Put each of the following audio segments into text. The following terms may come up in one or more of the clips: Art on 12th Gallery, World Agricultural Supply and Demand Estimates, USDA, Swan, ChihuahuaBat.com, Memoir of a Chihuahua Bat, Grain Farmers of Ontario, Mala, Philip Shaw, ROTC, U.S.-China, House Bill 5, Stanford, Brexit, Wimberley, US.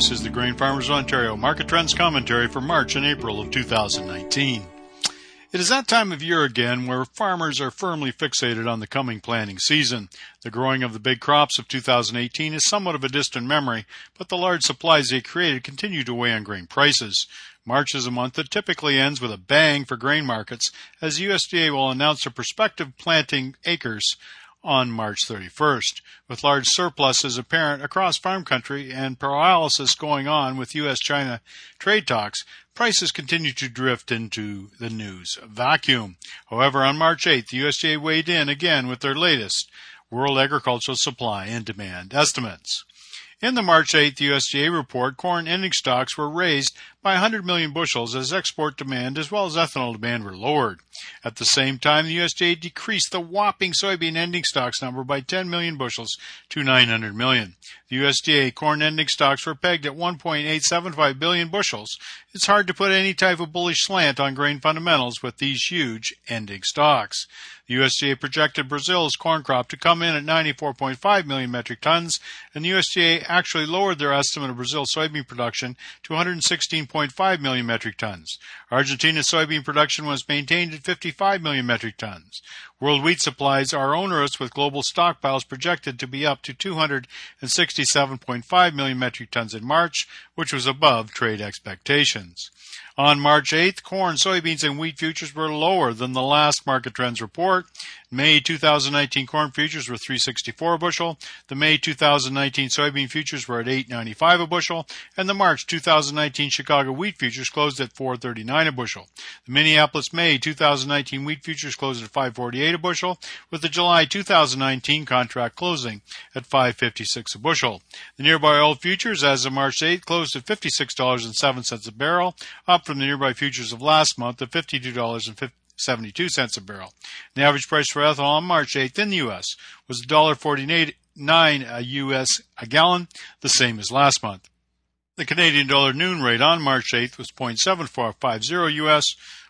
This is the Grain Farmers of Ontario Market Trends Commentary for March and April of 2019. It is that time of year again where farmers are firmly fixated on the coming planting season. The growing of the big crops of 2018 is somewhat of a distant memory, but the large supplies they created continue to weigh on grain prices. March is a month that typically ends with a bang for grain markets, as the USDA will announce their prospective planting acres on March 31st, with large surpluses apparent across farm country and paralysis going on with U.S.-China trade talks, prices continue to drift into the news vacuum. However, on March 8th, the USDA weighed in again with their latest World Agricultural Supply and Demand Estimates. In the March 8th USDA report, corn ending stocks were raised by 100 million bushels as export demand as well as ethanol demand were lowered. At the same time, the USDA decreased the whopping soybean ending stocks number by 10 million bushels to 900 million. The USDA corn ending stocks were pegged at 1.875 billion bushels. It's hard to put any type of bullish slant on grain fundamentals with these huge ending stocks. The USDA projected Brazil's corn crop to come in at 94.5 million metric tons, and the USDA actually lowered their estimate of Brazil's soybean production to 116.5 million metric tons. Argentina's soybean production was maintained at 55 million metric tons. World wheat supplies are onerous, with global stockpiles projected to be up to 267.5 million metric tons in March, which was above trade expectations. On March 8th, corn, soybeans, and wheat futures were lower than the last Market Trends report. May 2019 corn futures were $3.64 a bushel, the May 2019 soybean futures were at $8.95 a bushel, and the March 2019 Chicago wheat futures closed at $4.39 a bushel. The Minneapolis May 2019 wheat futures closed at $5.48 a bushel, with the July 2019 contract closing at $5.56 a bushel. The nearby oil futures as of March 8th closed at $56.07 a barrel, up from the nearby futures of last month at $52.72 a barrel. The average price for ethanol on March 8th in the U.S. was $1.49 U.S. a gallon, the same as last month. The Canadian dollar noon rate on March 8th was 0.7450 U.S.,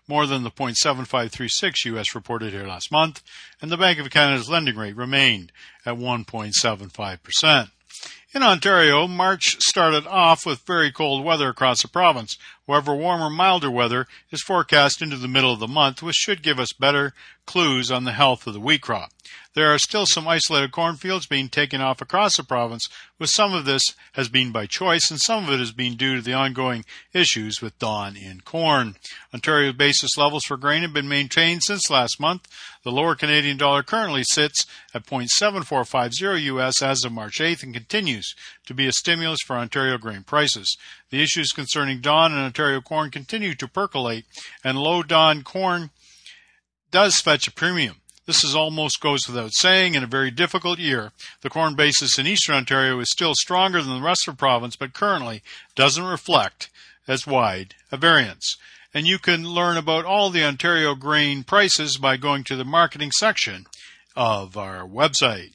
more than the 0.7536 U.S. reported here last month, and the Bank of Canada's lending rate remained at 1.75%. In Ontario, March started off with very cold weather across the province. However, warmer, milder weather is forecast into the middle of the month, which should give us better clues on the health of the wheat crop. There are still some isolated cornfields being taken off across the province, with some of this has been by choice and some of it has been due to the ongoing issues with Don in corn. Ontario's basis levels for grain have been maintained since last month. The lower Canadian dollar currently sits at 0.7450 U.S. as of March 8th and continues to be a stimulus for Ontario grain prices. The issues concerning Don and Ontario corn continue to percolate, and low Don corn does fetch a premium. This is almost goes without saying in a very difficult year. The corn basis in eastern Ontario is still stronger than the rest of the province, but currently doesn't reflect as wide a variance. And you can learn about all the Ontario grain prices by going to the marketing section of our website.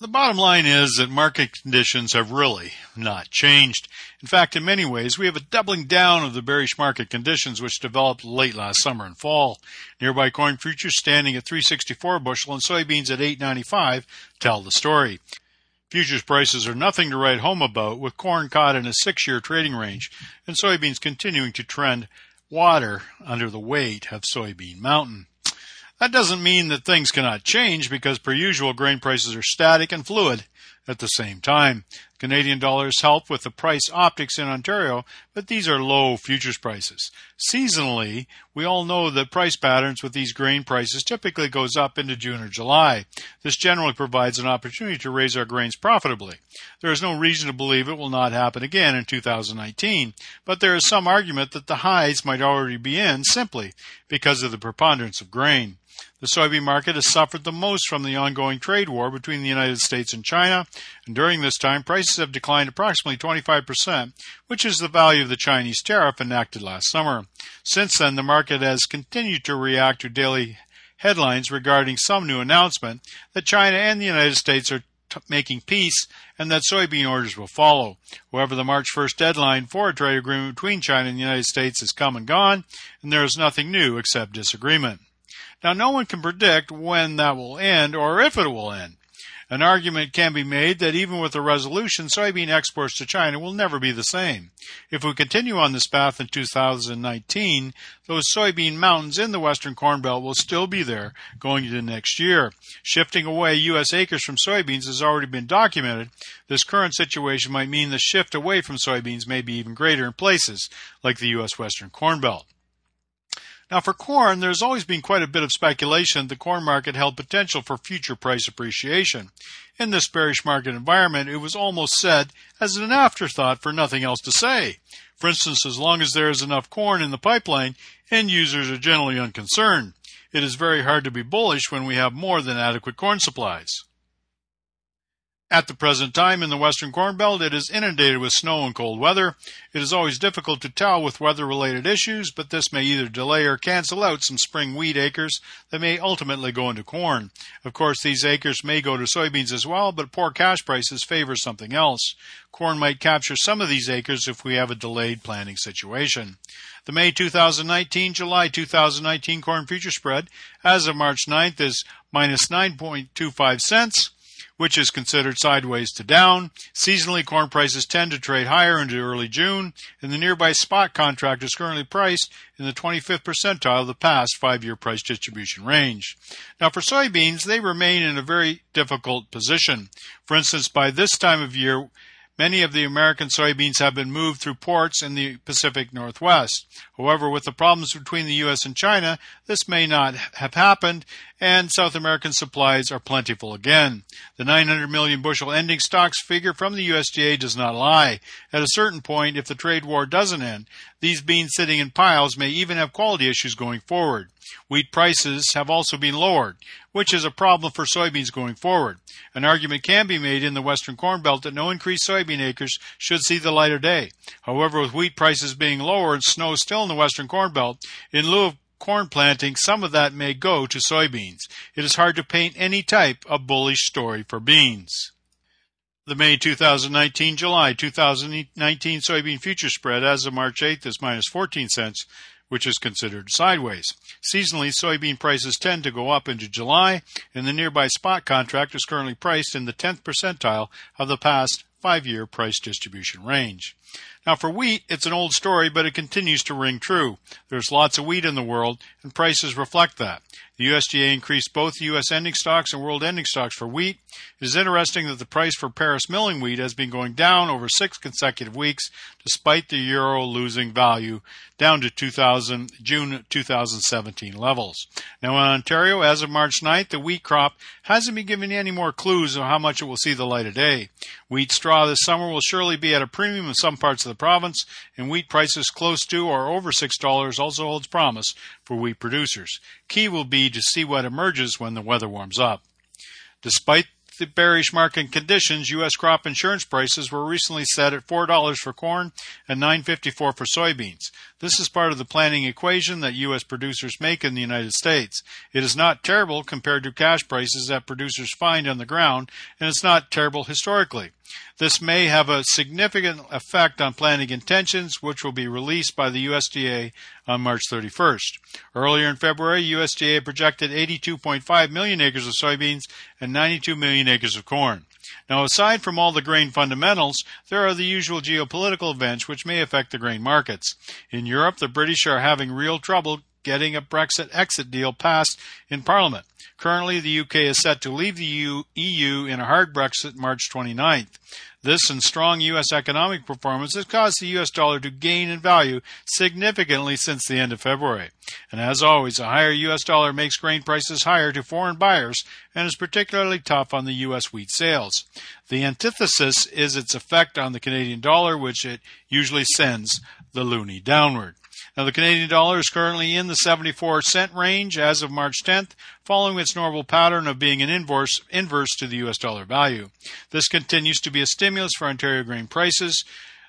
The bottom line is that market conditions have really not changed. In fact, in many ways, we have a doubling down of the bearish market conditions which developed late last summer and fall. Nearby corn futures standing at $3.64 a bushel and soybeans at $8.95 tell the story. Futures prices are nothing to write home about, with corn caught in a 6-year trading range and soybeans continuing to trend water under the weight of soybean mountain. That doesn't mean that things cannot change, because per usual grain prices are static and fluid at the same time. Canadian dollars help with the price optics in Ontario, but these are low futures prices. Seasonally, we all know that price patterns with these grain prices typically goes up into June or July. This generally provides an opportunity to raise our grains profitably. There is no reason to believe it will not happen again in 2019, but there is some argument that the highs might already be in simply because of the preponderance of grain. The soybean market has suffered the most from the ongoing trade war between the United States and China, and during this time prices have declined approximately 25%, which is the value of the Chinese tariff enacted last summer. Since then, the market has continued to react to daily headlines regarding some new announcement that China and the United States are making peace and that soybean orders will follow. However, the March 1st deadline for a trade agreement between China and the United States has come and gone, and there is nothing new except disagreement. Now, no one can predict when that will end or if it will end. An argument can be made that even with a resolution, soybean exports to China will never be the same. If we continue on this path in 2019, those soybean mountains in the western Corn Belt will still be there going into next year. Shifting away U.S. acres from soybeans has already been documented. This current situation might mean the shift away from soybeans may be even greater in places like the U.S. western Corn Belt. Now for corn, there's always been quite a bit of speculation the corn market held potential for future price appreciation. In this bearish market environment, it was almost said as an afterthought for nothing else to say. For instance, as long as there is enough corn in the pipeline, end users are generally unconcerned. It is very hard to be bullish when we have more than adequate corn supplies. At the present time in the western Corn Belt, it is inundated with snow and cold weather. It is always difficult to tell with weather-related issues, but this may either delay or cancel out some spring wheat acres that may ultimately go into corn. Of course, these acres may go to soybeans as well, but poor cash prices favor something else. Corn might capture some of these acres if we have a delayed planting situation. The May 2019, July 2019 corn future spread as of March 9th is minus 9.25 cents. Which is considered sideways to down. Seasonally, corn prices tend to trade higher into early June, and the nearby spot contract is currently priced in the 25th percentile of the past five-year price distribution range. Now, for soybeans, they remain in a very difficult position. For instance, by this time of year, many of the American soybeans have been moved through ports in the Pacific Northwest. However, with the problems between the U.S. and China, this may not have happened, and South American supplies are plentiful again. The 900 million bushel ending stocks figure from the USDA does not lie. At a certain point, if the trade war doesn't end, these beans sitting in piles may even have quality issues going forward. Wheat prices have also been lowered, which is a problem for soybeans going forward. An argument can be made in the western Corn Belt that no increased soybean acres should see the light of day. However, with wheat prices being lower and snow still in the western Corn Belt, in lieu of corn planting, some of that may go to soybeans. It is hard to paint any type of bullish story for beans. The May 2019, July 2019 soybean future spread as of March 8th is minus 14 cents. Which is considered sideways. Seasonally, soybean prices tend to go up into July, and the nearby spot contract is currently priced in the 10th percentile of the past five-year price distribution range. Now for wheat, it's an old story, but it continues to ring true. There's lots of wheat in the world, and prices reflect that. The USDA increased both U.S. ending stocks and world ending stocks for wheat. It is interesting that the price for Paris milling wheat has been going down over 6 consecutive weeks, despite the euro losing value down to June 2017 levels. Now in Ontario, as of March 9th, the wheat crop hasn't been giving any more clues on how much it will see the light of day. Wheat straw this summer will surely be at a premium in some parts of the province, and wheat prices close to or over $6 also holds promise for wheat producers. Key will be to see what emerges when the weather warms up. Despite the bearish market conditions, U.S. crop insurance prices were recently set at $4 for corn and $9.54 for soybeans. This is part of the planning equation that U.S. producers make in the United States. It is not terrible compared to cash prices that producers find on the ground, and it's not terrible historically. This may have a significant effect on planting intentions, which will be released by the USDA on March 31st. Earlier in February, USDA projected 82.5 million acres of soybeans and 92 million acres of corn. Now, aside from all the grain fundamentals, there are the usual geopolitical events which may affect the grain markets. In Europe, the British are having real trouble getting a Brexit exit deal passed in Parliament. Currently, the UK is set to leave the EU in a hard Brexit March 29th. This and strong U.S. economic performance has caused the U.S. dollar to gain in value significantly since the end of February. And as always, a higher U.S. dollar makes grain prices higher to foreign buyers and is particularly tough on the U.S. wheat sales. The antithesis is its effect on the Canadian dollar, which it usually sends the loonie downward. Now, the Canadian dollar is currently in the 74-cent range as of March 10th, following its normal pattern of being an inverse to the U.S. dollar value. This continues to be a stimulus for Ontario grain prices.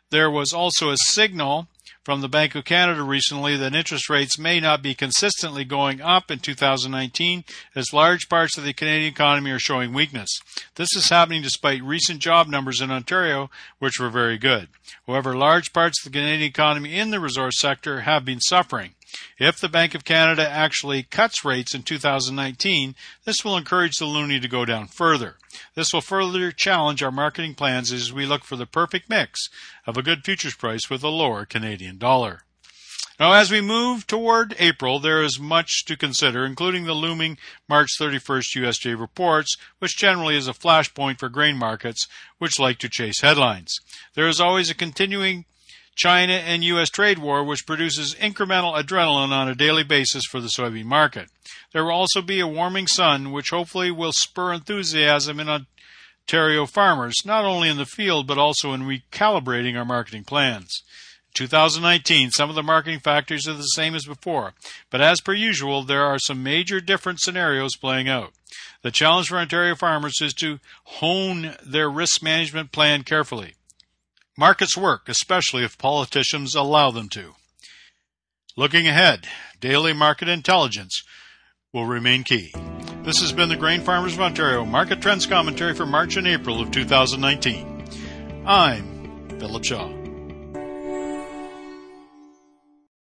There was also a signal from the Bank of Canada recently that interest rates may not be consistently going up in 2019 as large parts of the Canadian economy are showing weakness. This is happening despite recent job numbers in Ontario, which were very good. However, large parts of the Canadian economy in the resource sector have been suffering. If the Bank of Canada actually cuts rates in 2019, this will encourage the loonie to go down further. This will further challenge our marketing plans as we look for the perfect mix of a good futures price with a lower Canadian dollar. Now, as we move toward April, there is much to consider, including the looming March 31st USDA reports, which generally is a flashpoint for grain markets, which like to chase headlines. There is always a continuing China and U.S. trade war, which produces incremental adrenaline on a daily basis for the soybean market. There will also be a warming sun, which hopefully will spur enthusiasm in Ontario farmers, not only in the field, but also in recalibrating our marketing plans. 2019, some of the marketing factors are the same as before, but as per usual, there are some major different scenarios playing out. The challenge for Ontario farmers is to hone their risk management plan carefully. Markets work, especially if politicians allow them to. Looking ahead, daily market intelligence will remain key. This has been the Grain Farmers of Ontario Market Trends Commentary for March and April of 2019. I'm Philip Shaw.